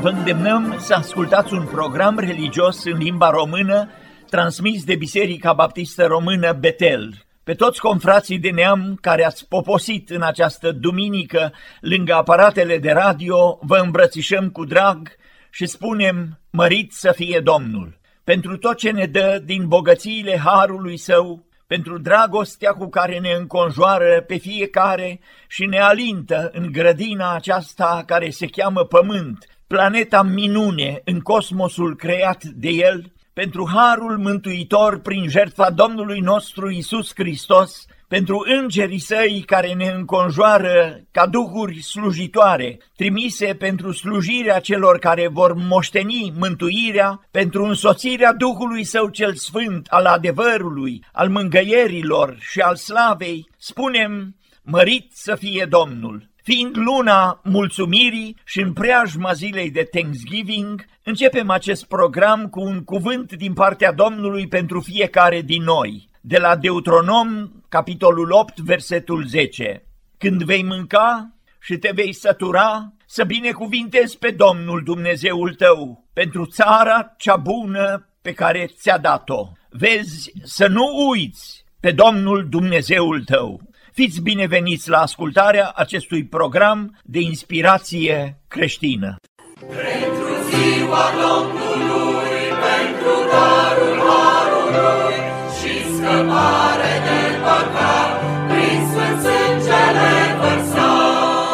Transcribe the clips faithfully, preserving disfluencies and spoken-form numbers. Vă îndemnăm să ascultați un program religios în limba română transmis de Biserica Baptistă Română Bethel. Pe toți confrații de neam care ați poposit în această duminică lângă aparatele de radio, vă îmbrățișăm cu drag și spunem: mărit să fie Domnul! Pentru tot ce ne dă din bogățiile harului său, pentru dragostea cu care ne înconjoară pe fiecare și ne alintă în grădina aceasta care se cheamă Pământ, planeta minune în cosmosul creat de El, pentru harul mântuitor prin jertfa Domnului nostru Iisus Hristos, pentru îngerii săi care ne înconjoară ca duhuri slujitoare, trimise pentru slujirea celor care vor moșteni mântuirea, pentru însoțirea Duhului Său cel Sfânt, al adevărului, al mângâierilor și al slavei, spunem: mărit să fie Domnul! Fiind luna mulțumirii și în preajma zilei de Thanksgiving, începem acest program cu un cuvânt din partea Domnului pentru fiecare din noi, de la Deuteronom, capitolul opt, versetul zece. Când vei mânca și te vei sătura, să binecuvintezi pe Domnul Dumnezeul tău pentru țara cea bună pe care ți-a dat-o. Vezi să nu uiți pe Domnul Dumnezeul tău. Fiți bineveniți la ascultarea acestui program de inspirație creștină. Pentru ziua Domnului, pentru darul harului și scăpare de păcat, prin sfânt sângele vărsat. Mulțumim, mulțumim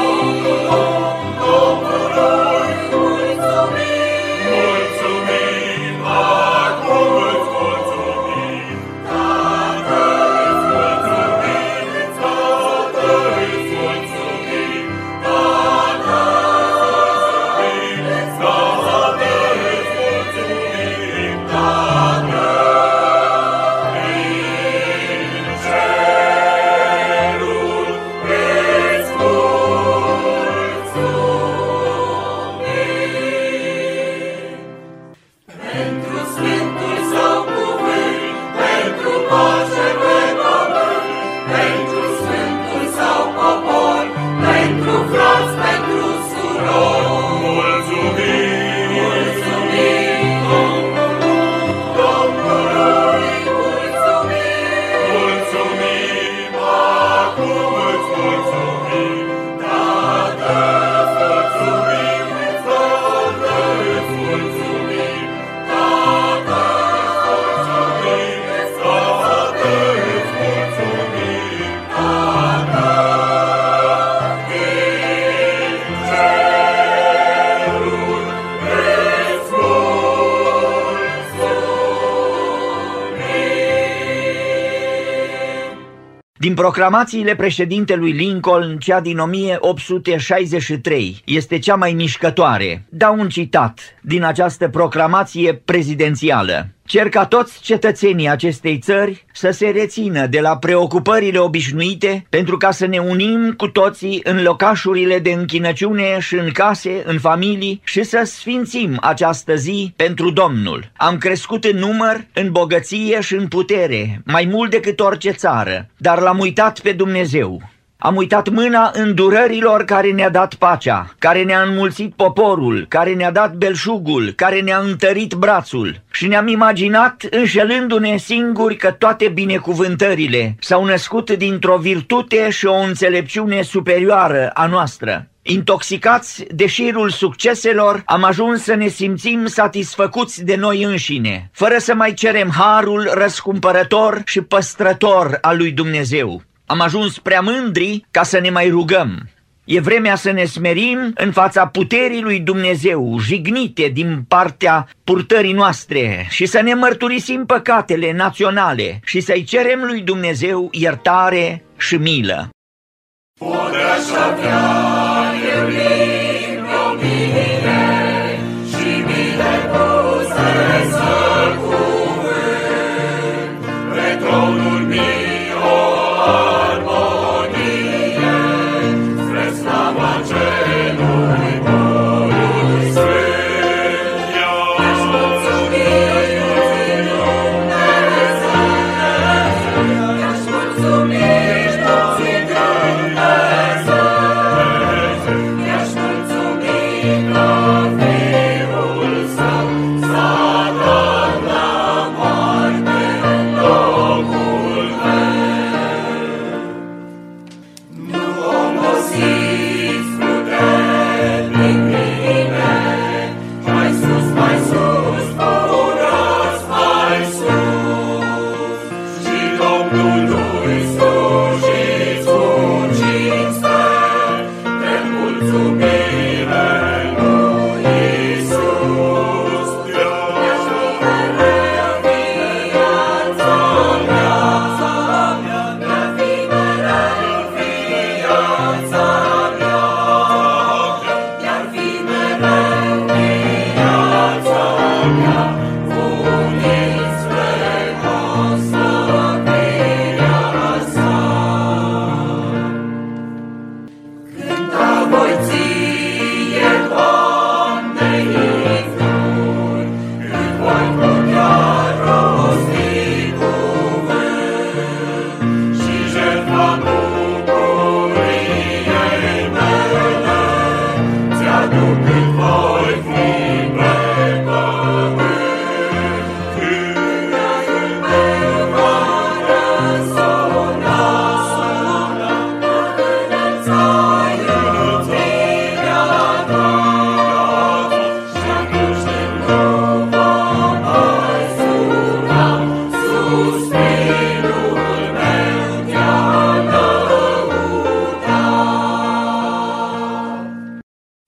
Domnului, Domnului, mulțumim, mulțumim, acum îți mulțumim. Din proclamațiile președintelui Lincoln, cea din o mie opt sute șaizeci și trei, este cea mai mișcătoare. Dau un citat din această proclamație prezidențială. Cer ca toți cetățenii acestei țări să se rețină de la preocupările obișnuite pentru ca să ne unim cu toții în locașurile de închinăciune și în case, în familii și să sfințim această zi pentru Domnul. Am crescut în număr, în bogăție și în putere, mai mult decât orice țară, dar l-am uitat pe Dumnezeu. Am uitat mâna îndurărilor care ne-a dat pacea, care ne-a înmulțit poporul, care ne-a dat belșugul, care ne-a întărit brațul. Și ne-am imaginat, înșelându-ne singuri, că toate binecuvântările s-au născut dintr-o virtute și o înțelepciune superioară a noastră. Intoxicați de șirul succeselor, am ajuns să ne simțim satisfăcuți de noi înșine, fără să mai cerem harul răscumpărător și păstrător al lui Dumnezeu. Am ajuns prea mândri ca să ne mai rugăm. E vremea să ne smerim în fața puterii lui Dumnezeu, jignite din partea purtării noastre, și să ne mărturisim păcatele naționale și să-i cerem lui Dumnezeu iertare și milă. Poți avea iubire, o mine, și bine poți să-l cuvânt. Pe tronul mie o armonie, spre slava celui Părul Sfânt. Ești mulțumit, Dumnezeu, ești mulțumit.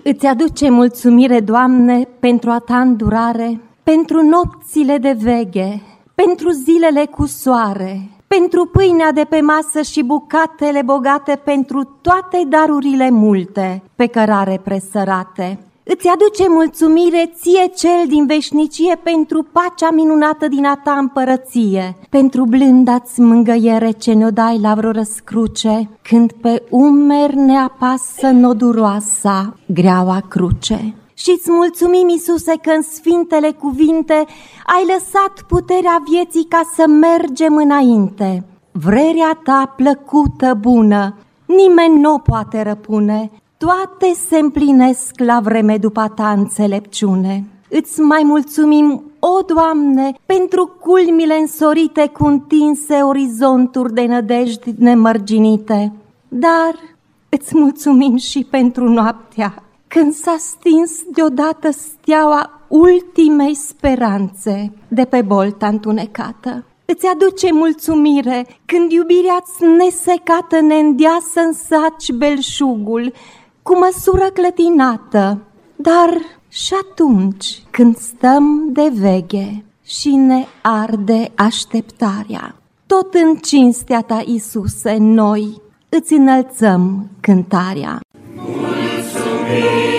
Îți aduce mulțumire, Doamne, pentru a Ta îndurare, pentru nopțile de veghe, pentru zilele cu soare, pentru pâinea de pe masă și bucatele bogate, pentru toate darurile multe pe cărare presărate. Îți aduce mulțumire ție cel din veșnicie pentru pacea minunată din a ta împărăție, pentru blânda-ți mângăiere ce ne-o dai la vreo răscruce, când pe umeri ne apasă noduroasa, greaua cruce. Și-ți mulțumim, Iisuse, că în sfintele cuvinte ai lăsat puterea vieții ca să mergem înainte. Vrerea ta plăcută, bună, nimeni n-o poate răpune. Toate se împlinesc la vreme după ta înțelepciune. Îți mai mulțumim, o Doamne, pentru culmile însorite cu întinse orizonturi de nădejdi nemărginite. Dar îți mulțumim și pentru noaptea, când s-a stins deodată steaua ultimei speranțe de pe bolta întunecată. Îți aduce mulțumire când iubirea-ți nesecată ne îndeasă în saci belșugul, cu măsură clătinată, dar și atunci când stăm de veghe și ne arde așteptarea. Tot în cinstea ta, Iisuse, noi îți înălțăm cântarea. Mulțumim! Thank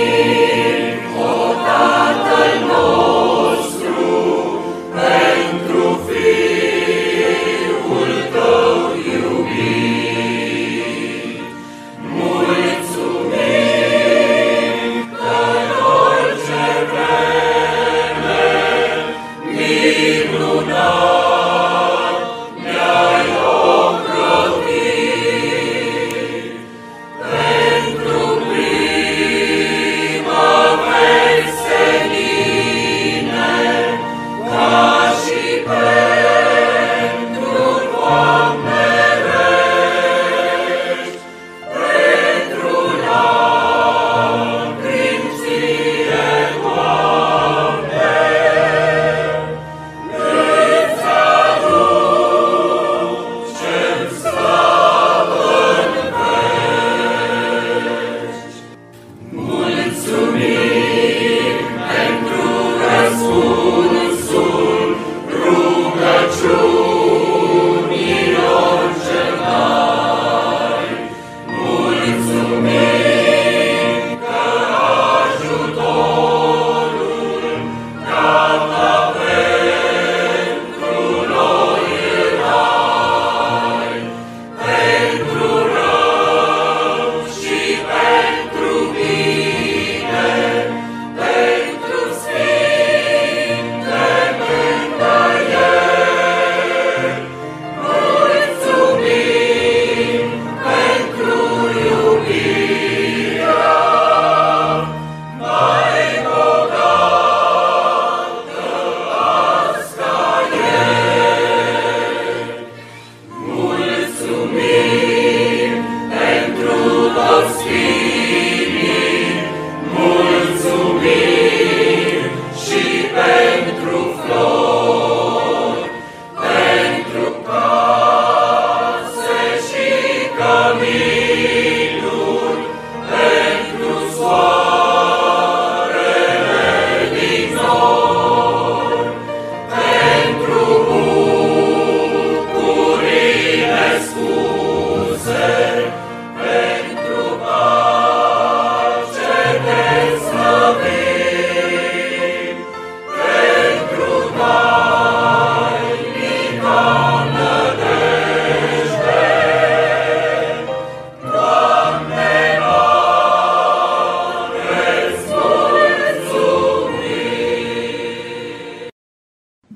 you.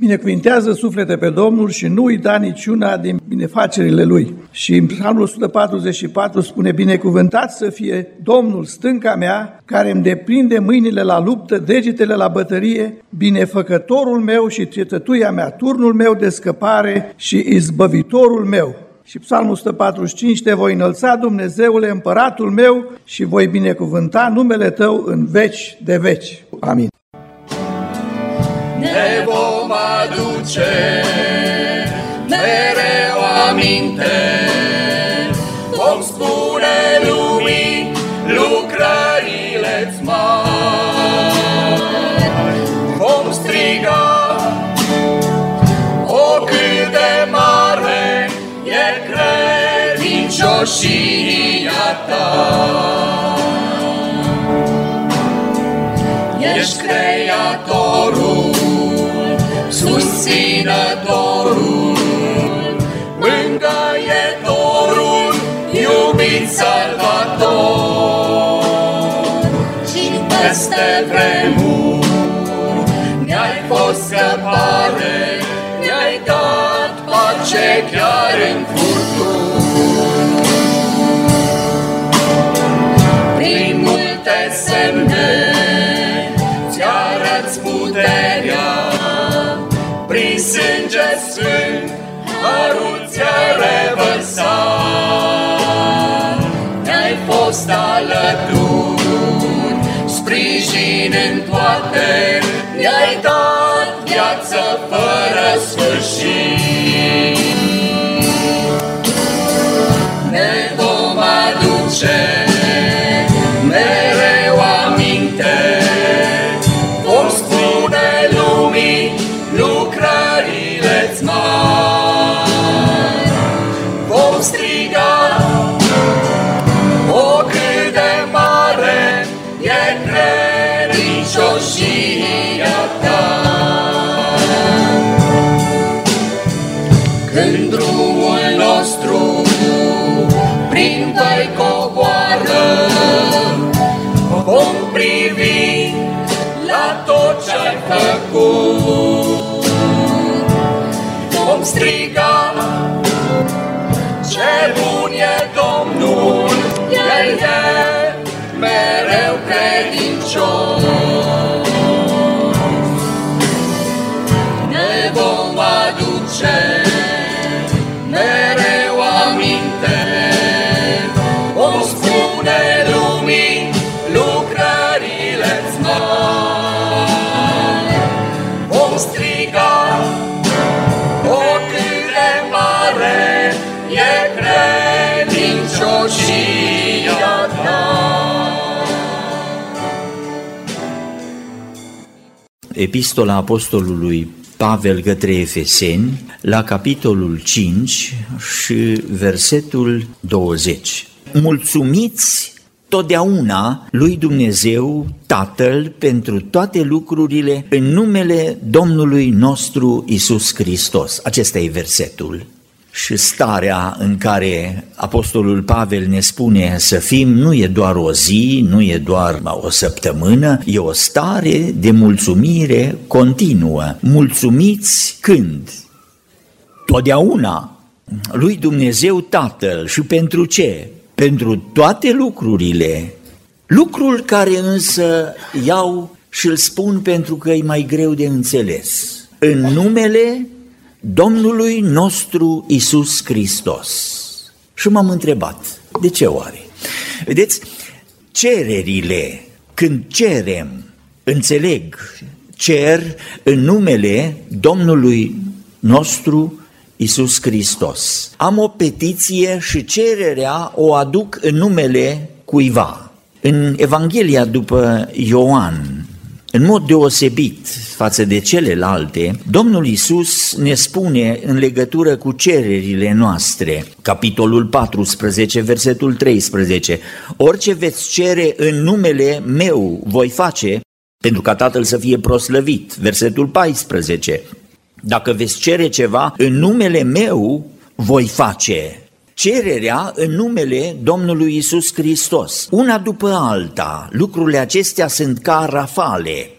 binecuvintează suflete pe Domnul și nu uita niciuna din binefacerile Lui. Și în Psalmul o sută patruzeci și patru spune: binecuvântat să fie Domnul, stânca mea, care îmi deprinde mâinile la luptă, degetele la bătărie, binefăcătorul meu și cetătuia mea, turnul meu de scăpare și izbăvitorul meu. Și Psalmul o sută patruzeci și cinci: te voi înălța, Dumnezeule, împăratul meu, și voi binecuvânta numele tău în veci de veci. Amin. Ne vom aduce mereu aminte, vom spune lumii lucrările-ți mari, vom striga: o cât de mare e credincioșia ta, ești creatorul, susținătorul, mângâietorul, iubit salvator. Și peste vremuri ne-ai fost scăpare, ne-ai dat pace chiar în furtuni. Prin multe semne ți-arăți puterea, prin sânge sfânt harul ți-ai revărsat. Ne-ai fost alături, sprijin în toate, ne-ai dat viață fără sfârșit. Ne vom aduce mereu aminte, vom spune lumii lucrările-ți mari, vom striga: o cât de mare e credincioșia ta. Când drumul nostru prin văi coboară, vom privi la tot ce-ai făcut, vom striga: ce bun e Domnul, El e mereu credincios. Ne vom aduce mereu aminte, vom spune lumii lucrările-ți mari, vom striga: Epistola apostolului Pavel către Efeseni, la capitolul cinci și versetul douăzeci. Mulțumiți totdeauna lui Dumnezeu Tatăl pentru toate lucrurile în numele Domnului nostru Iisus Hristos. Acesta e versetul. Și starea în care apostolul Pavel ne spune să fim nu e doar o zi, nu e doar o săptămână, e o stare de mulțumire continuă. Mulțumiți când? Totdeauna lui Dumnezeu Tatăl. Și pentru ce? Pentru toate lucrurile. Lucrul care însă iau și îl spun pentru că e mai greu de înțeles. În numele Domnului nostru Iisus Hristos. Și m-am întrebat, de ce oare? Vedeți, cererile, când cerem, înțeleg, cer în numele Domnului nostru Iisus Hristos. Am o petiție și cererea o aduc în numele cuiva. În Evanghelia după Ioan, în mod deosebit față de celelalte, Domnul Iisus ne spune în legătură cu cererile noastre, capitolul paisprezece, versetul treisprezece, orice veți cere în numele meu voi face, pentru ca Tatăl să fie proslăvit, versetul paisprezece, dacă veți cere ceva în numele meu voi face. Cererea în numele Domnului Iisus Hristos. Una după alta, lucrurile acestea sunt ca rafale.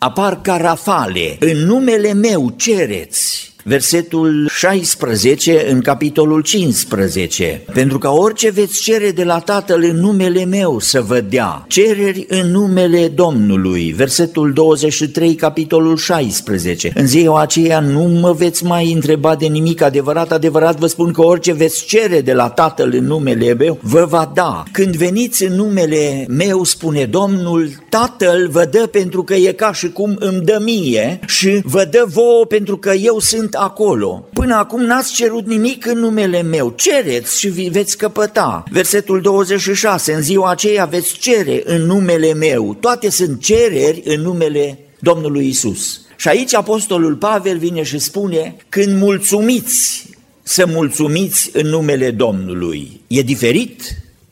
apar ca rafale, în numele meu cereți. Versetul șaisprezece în capitolul cincisprezece. Pentru că orice veți cere de la Tatăl în numele meu să vă dea. Cereri în numele Domnului. Versetul douăzeci și trei, capitolul șaisprezece. În ziua aceea nu mă veți mai întreba de nimic, adevărat, adevărat vă spun că orice veți cere de la Tatăl în numele meu vă va da. Când veniți în numele meu, spune Domnul, Tatăl vă dă pentru că e ca și cum îmi dă mie și vă dă vouă pentru că eu sunt acolo. Până acum n-ați cerut nimic în numele meu, cereți și veți căpăta. Versetul douăzeci și șase, în ziua aceea veți cere în numele meu, toate sunt cereri în numele Domnului Iisus. Și aici apostolul Pavel vine și spune, când mulțumiți, să mulțumiți în numele Domnului. E diferit?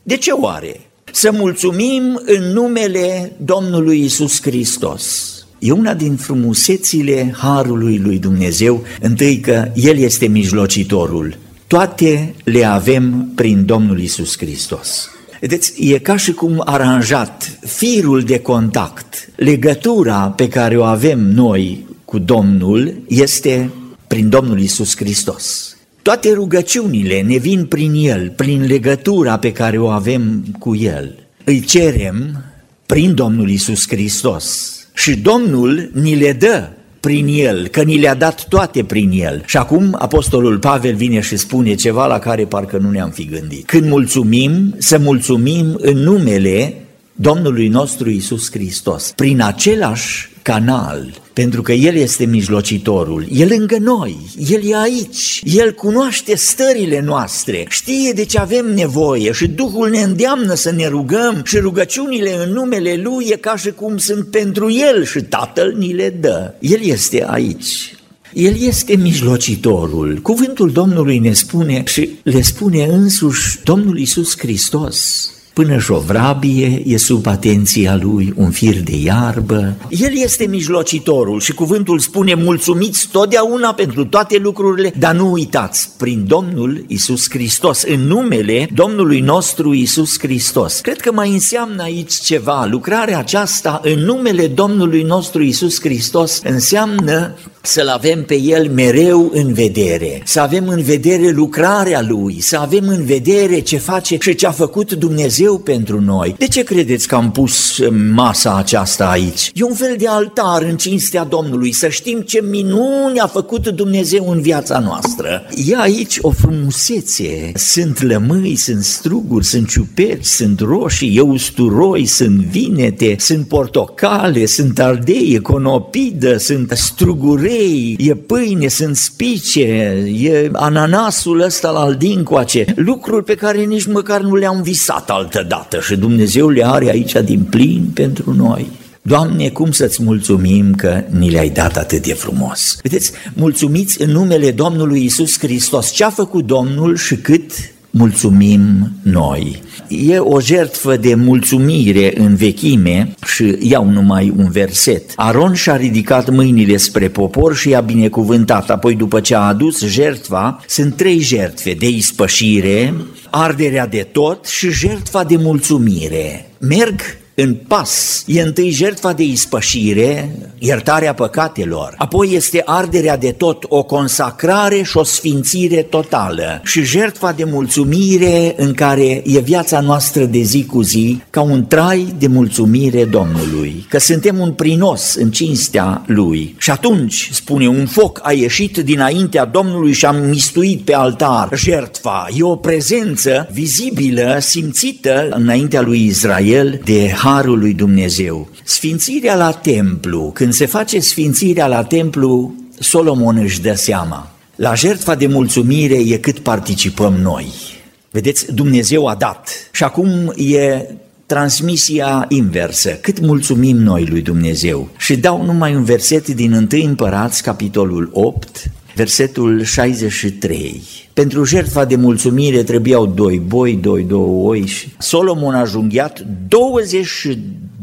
De ce oare? Să mulțumim în numele Domnului Iisus Hristos. E una din frumusețile harului lui Dumnezeu, întâi că El este mijlocitorul. Toate le avem prin Domnul Iisus Hristos. Vedeți, e ca și cum aranjat firul de contact. Legătura pe care o avem noi cu Domnul este prin Domnul Iisus Hristos. Toate rugăciunile ne vin prin El, prin legătura pe care o avem cu El. Îi cerem prin Domnul Iisus Hristos. Și Domnul ni le dă prin El, că ni le-a dat toate prin El. Și acum apostolul Pavel vine și spune ceva la care parcă nu ne-am fi gândit. Când mulțumim, să mulțumim în numele Domnului nostru Iisus Hristos, prin același canal, pentru că El este mijlocitorul, El e lângă noi, El e aici, El cunoaște stările noastre, știe de ce avem nevoie și Duhul ne îndeamnă să ne rugăm și rugăciunile în numele Lui e ca și cum sunt pentru El și Tatăl ni le dă. El este aici. El este mijlocitorul. Cuvântul Domnului ne spune și le spune însuși Domnul Iisus Hristos. Până și o vrabie e sub atenția Lui, un fir de iarbă. El este mijlocitorul și cuvântul spune, mulțumiți totdeauna pentru toate lucrurile, dar nu uitați, prin Domnul Iisus Hristos, în numele Domnului nostru Iisus Hristos. Cred că mai înseamnă aici ceva, lucrarea aceasta în numele Domnului nostru Iisus Hristos înseamnă să-L avem pe El mereu în vedere, să avem în vedere lucrarea Lui, să avem în vedere ce face și ce a făcut Dumnezeu pentru noi. De ce credeți că am pus masa aceasta aici? E un fel de altar în cinstea Domnului, să știm ce minuni a făcut Dumnezeu în viața noastră. E aici o frumusețe, sunt lămâi, sunt struguri, sunt ciuperci, sunt roșii, e usturoi, sunt vinete, sunt portocale, sunt ardei, e conopidă, sunt strugurei, e pâine, sunt spice, e ananasul ăsta la dincoace, lucruri pe care nici măcar nu le-am visat al dată și Dumnezeu le are aici din plin pentru noi. Doamne, cum să-ți mulțumim că ni le-ai dat atât de frumos. Vedeți, mulțumiți în numele Domnului Iisus Hristos ce a făcut Domnul și cât mulțumim noi. E o jertfă de mulțumire în vechime și iau numai un verset. Aron și-a ridicat mâinile spre popor și i-a binecuvântat, apoi după ce a adus jertfa, sunt trei jertfe de ispășire, arderea de tot și jertfa de mulțumire. Merg în pas. E întâi jertfa de ispășire, iertarea păcatelor, apoi este arderea de tot, o consacrare și o sfințire totală și jertfa de mulțumire în care e viața noastră de zi cu zi ca un trai de mulțumire Domnului, că suntem un prinos în cinstea Lui. Și atunci, spune, un foc a ieșit dinaintea Domnului și a mistuit pe altar jertfa. E o prezență vizibilă, simțită înaintea lui Israel de harul lui Dumnezeu. Sfințirea la templu, când se face sfințirea la templu, Solomon își dă seama. La jertfa de mulțumire e cât participăm noi. Vedeți, Dumnezeu a dat. Și acum e transmisia inversă, cât mulțumim noi lui Dumnezeu. Și dau numai un verset din Întâi Împărați, capitolul opt, versetul șaizeci și trei. Pentru jertfa de mulțumire trebuiau doi boi, doi, două oi și Solomon a junghiat douăzeci și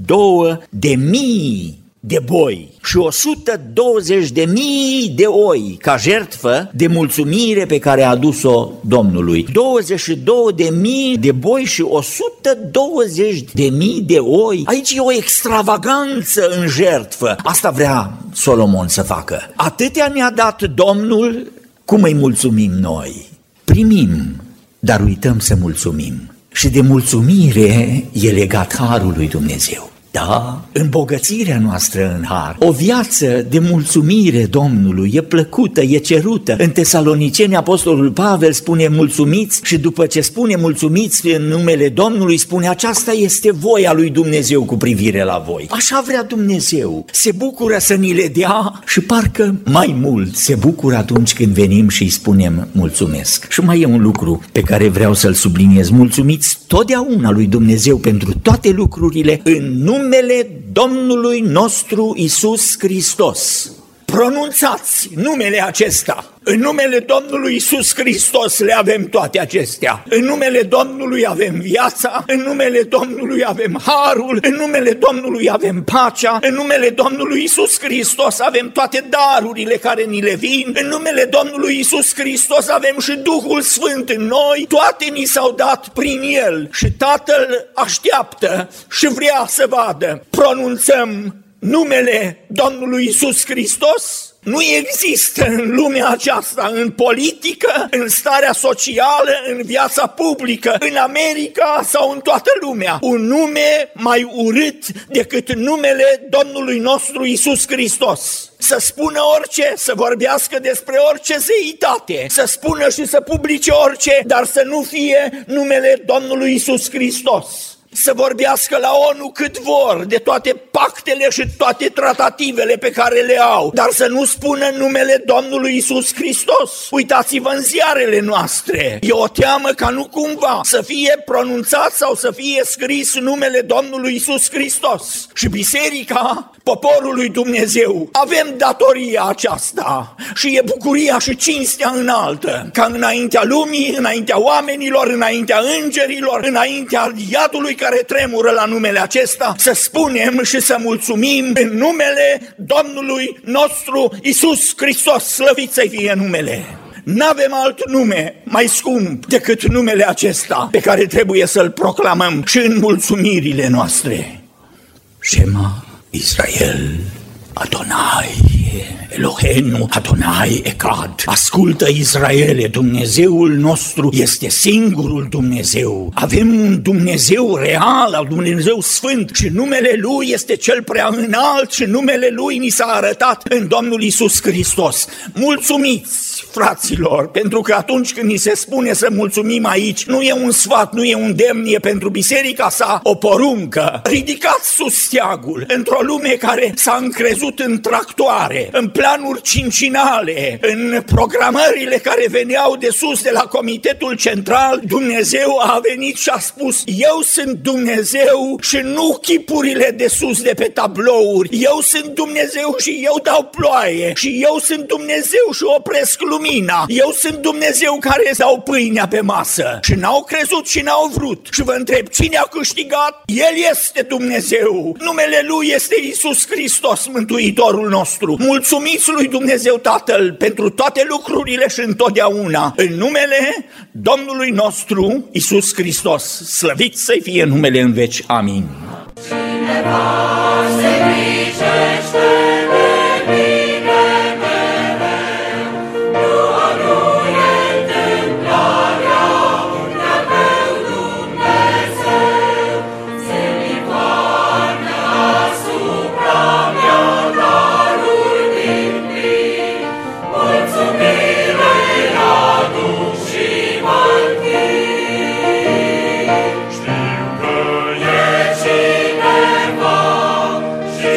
două de mii de boi și o sută douăzeci de mii de oi ca jertfă de mulțumire pe care a adus-o Domnului. douăzeci și două de mii de boi și o sută douăzeci de mii de oi. Aici e o extravaganță în jertfă. Asta vrea Solomon să facă. Atâtea mi-a dat Domnul, cum îi mulțumim noi? Primim, dar uităm să mulțumim. Și de mulțumire e legat harul lui Dumnezeu. Da, îmbogățirea noastră în har. O viață de mulțumire Domnului e plăcută, e cerută. În Tesaloniceni apostolul Pavel spune mulțumiți și după ce spune mulțumiți în numele Domnului, spune aceasta este voia lui Dumnezeu cu privire la voi. Așa vrea Dumnezeu. Se bucură să ni le dea și parcă mai mult se bucură atunci când venim și îi spunem mulțumesc. Și mai e un lucru pe care vreau să-l subliniez. Mulțumiți totdeauna lui Dumnezeu pentru toate lucrurile în numele numele Domnului nostru Iisus Hristos. Pronunțați numele acesta. În numele Domnului Iisus Hristos le avem toate acestea. În numele Domnului avem viața, în numele Domnului avem harul, în numele Domnului avem pacea, în numele Domnului Iisus Hristos avem toate darurile care ni le vin, în numele Domnului Iisus Hristos avem și Duhul Sfânt în noi, toate ni s-au dat prin El și Tatăl așteaptă și vrea să vadă. Pronunțăm numele Domnului Iisus Hristos. Nu există în lumea aceasta, în politică, în starea socială, în viața publică, în America sau în toată lumea, un nume mai urât decât numele Domnului nostru Iisus Hristos. Să spună orice, să vorbească despre orice zeitate, să spună și să publice orice, dar să nu fie numele Domnului Iisus Hristos. Să vorbească la O N U cât vor, de toate pactele și toate tratativele pe care le au, dar să nu spună numele Domnului Iisus Hristos. Uitați-vă în ziarele noastre, e o teamă ca nu cumva să fie pronunțat sau să fie scris numele Domnului Iisus Hristos. Și biserica poporului Dumnezeu avem datoria aceasta și e bucuria și cinstea înaltă, ca înaintea lumii, înaintea oamenilor, înaintea îngerilor, înaintea iadului care tremură la numele acesta, să spunem și să mulțumim în numele Domnului nostru Iisus Hristos, slăvit să fie numele. N-avem alt nume mai scump decât numele acesta pe care trebuie să-l proclamăm și în mulțumirile noastre. Șema Israel, Adonai, Elohenu, Adonai, Ecad. Ascultă, Israele, Dumnezeul nostru este singurul Dumnezeu. Avem un Dumnezeu real, un Dumnezeu sfânt și numele Lui este cel prea înalt și numele Lui ni s-a arătat în Domnul Iisus Hristos. Mulțumiți, fraților, pentru că atunci când ni se spune să mulțumim aici, nu e un sfat, nu e un demn, e pentru biserica sa o poruncă. Ridicați sus steagul într-o lume care s-a încrezut în tractoare, în planuri cincinale, în programările care veneau de sus, de la Comitetul Central. Dumnezeu a venit și a spus: eu sunt Dumnezeu și nu chipurile de sus de pe tablouri. Eu sunt Dumnezeu și eu dau ploaie, și eu sunt Dumnezeu și opresc lumina. Eu sunt Dumnezeu care dau pâinea pe masă. Și n-au crezut și n-au vrut. Și vă întreb, cine a câștigat? El este Dumnezeu. Numele Lui este Iisus Hristos, Mântuitorul nostru. Mulțumiți lui Dumnezeu Tatăl pentru toate lucrurile și întotdeauna, în numele Domnului nostru Iisus Hristos, slăvit să-i fie numele în veci. Amin. Cineva se grijește de binele meu, nu arune întâmplarea urmea meu Dumnezeu, se lipoarnă asupra mea ta. Știu că e cineva și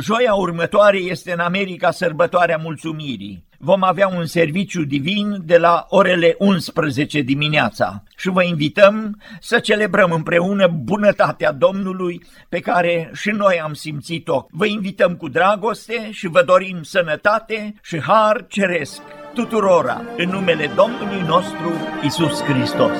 Joia următoare este în America sărbătoarea mulțumirii. Vom avea un serviciu divin de la orele unsprezece dimineața și vă invităm să celebrăm împreună bunătatea Domnului pe care și noi am simțit-o. Vă invităm cu dragoste și vă dorim sănătate și har ceresc tuturora în numele Domnului nostru Iisus Hristos.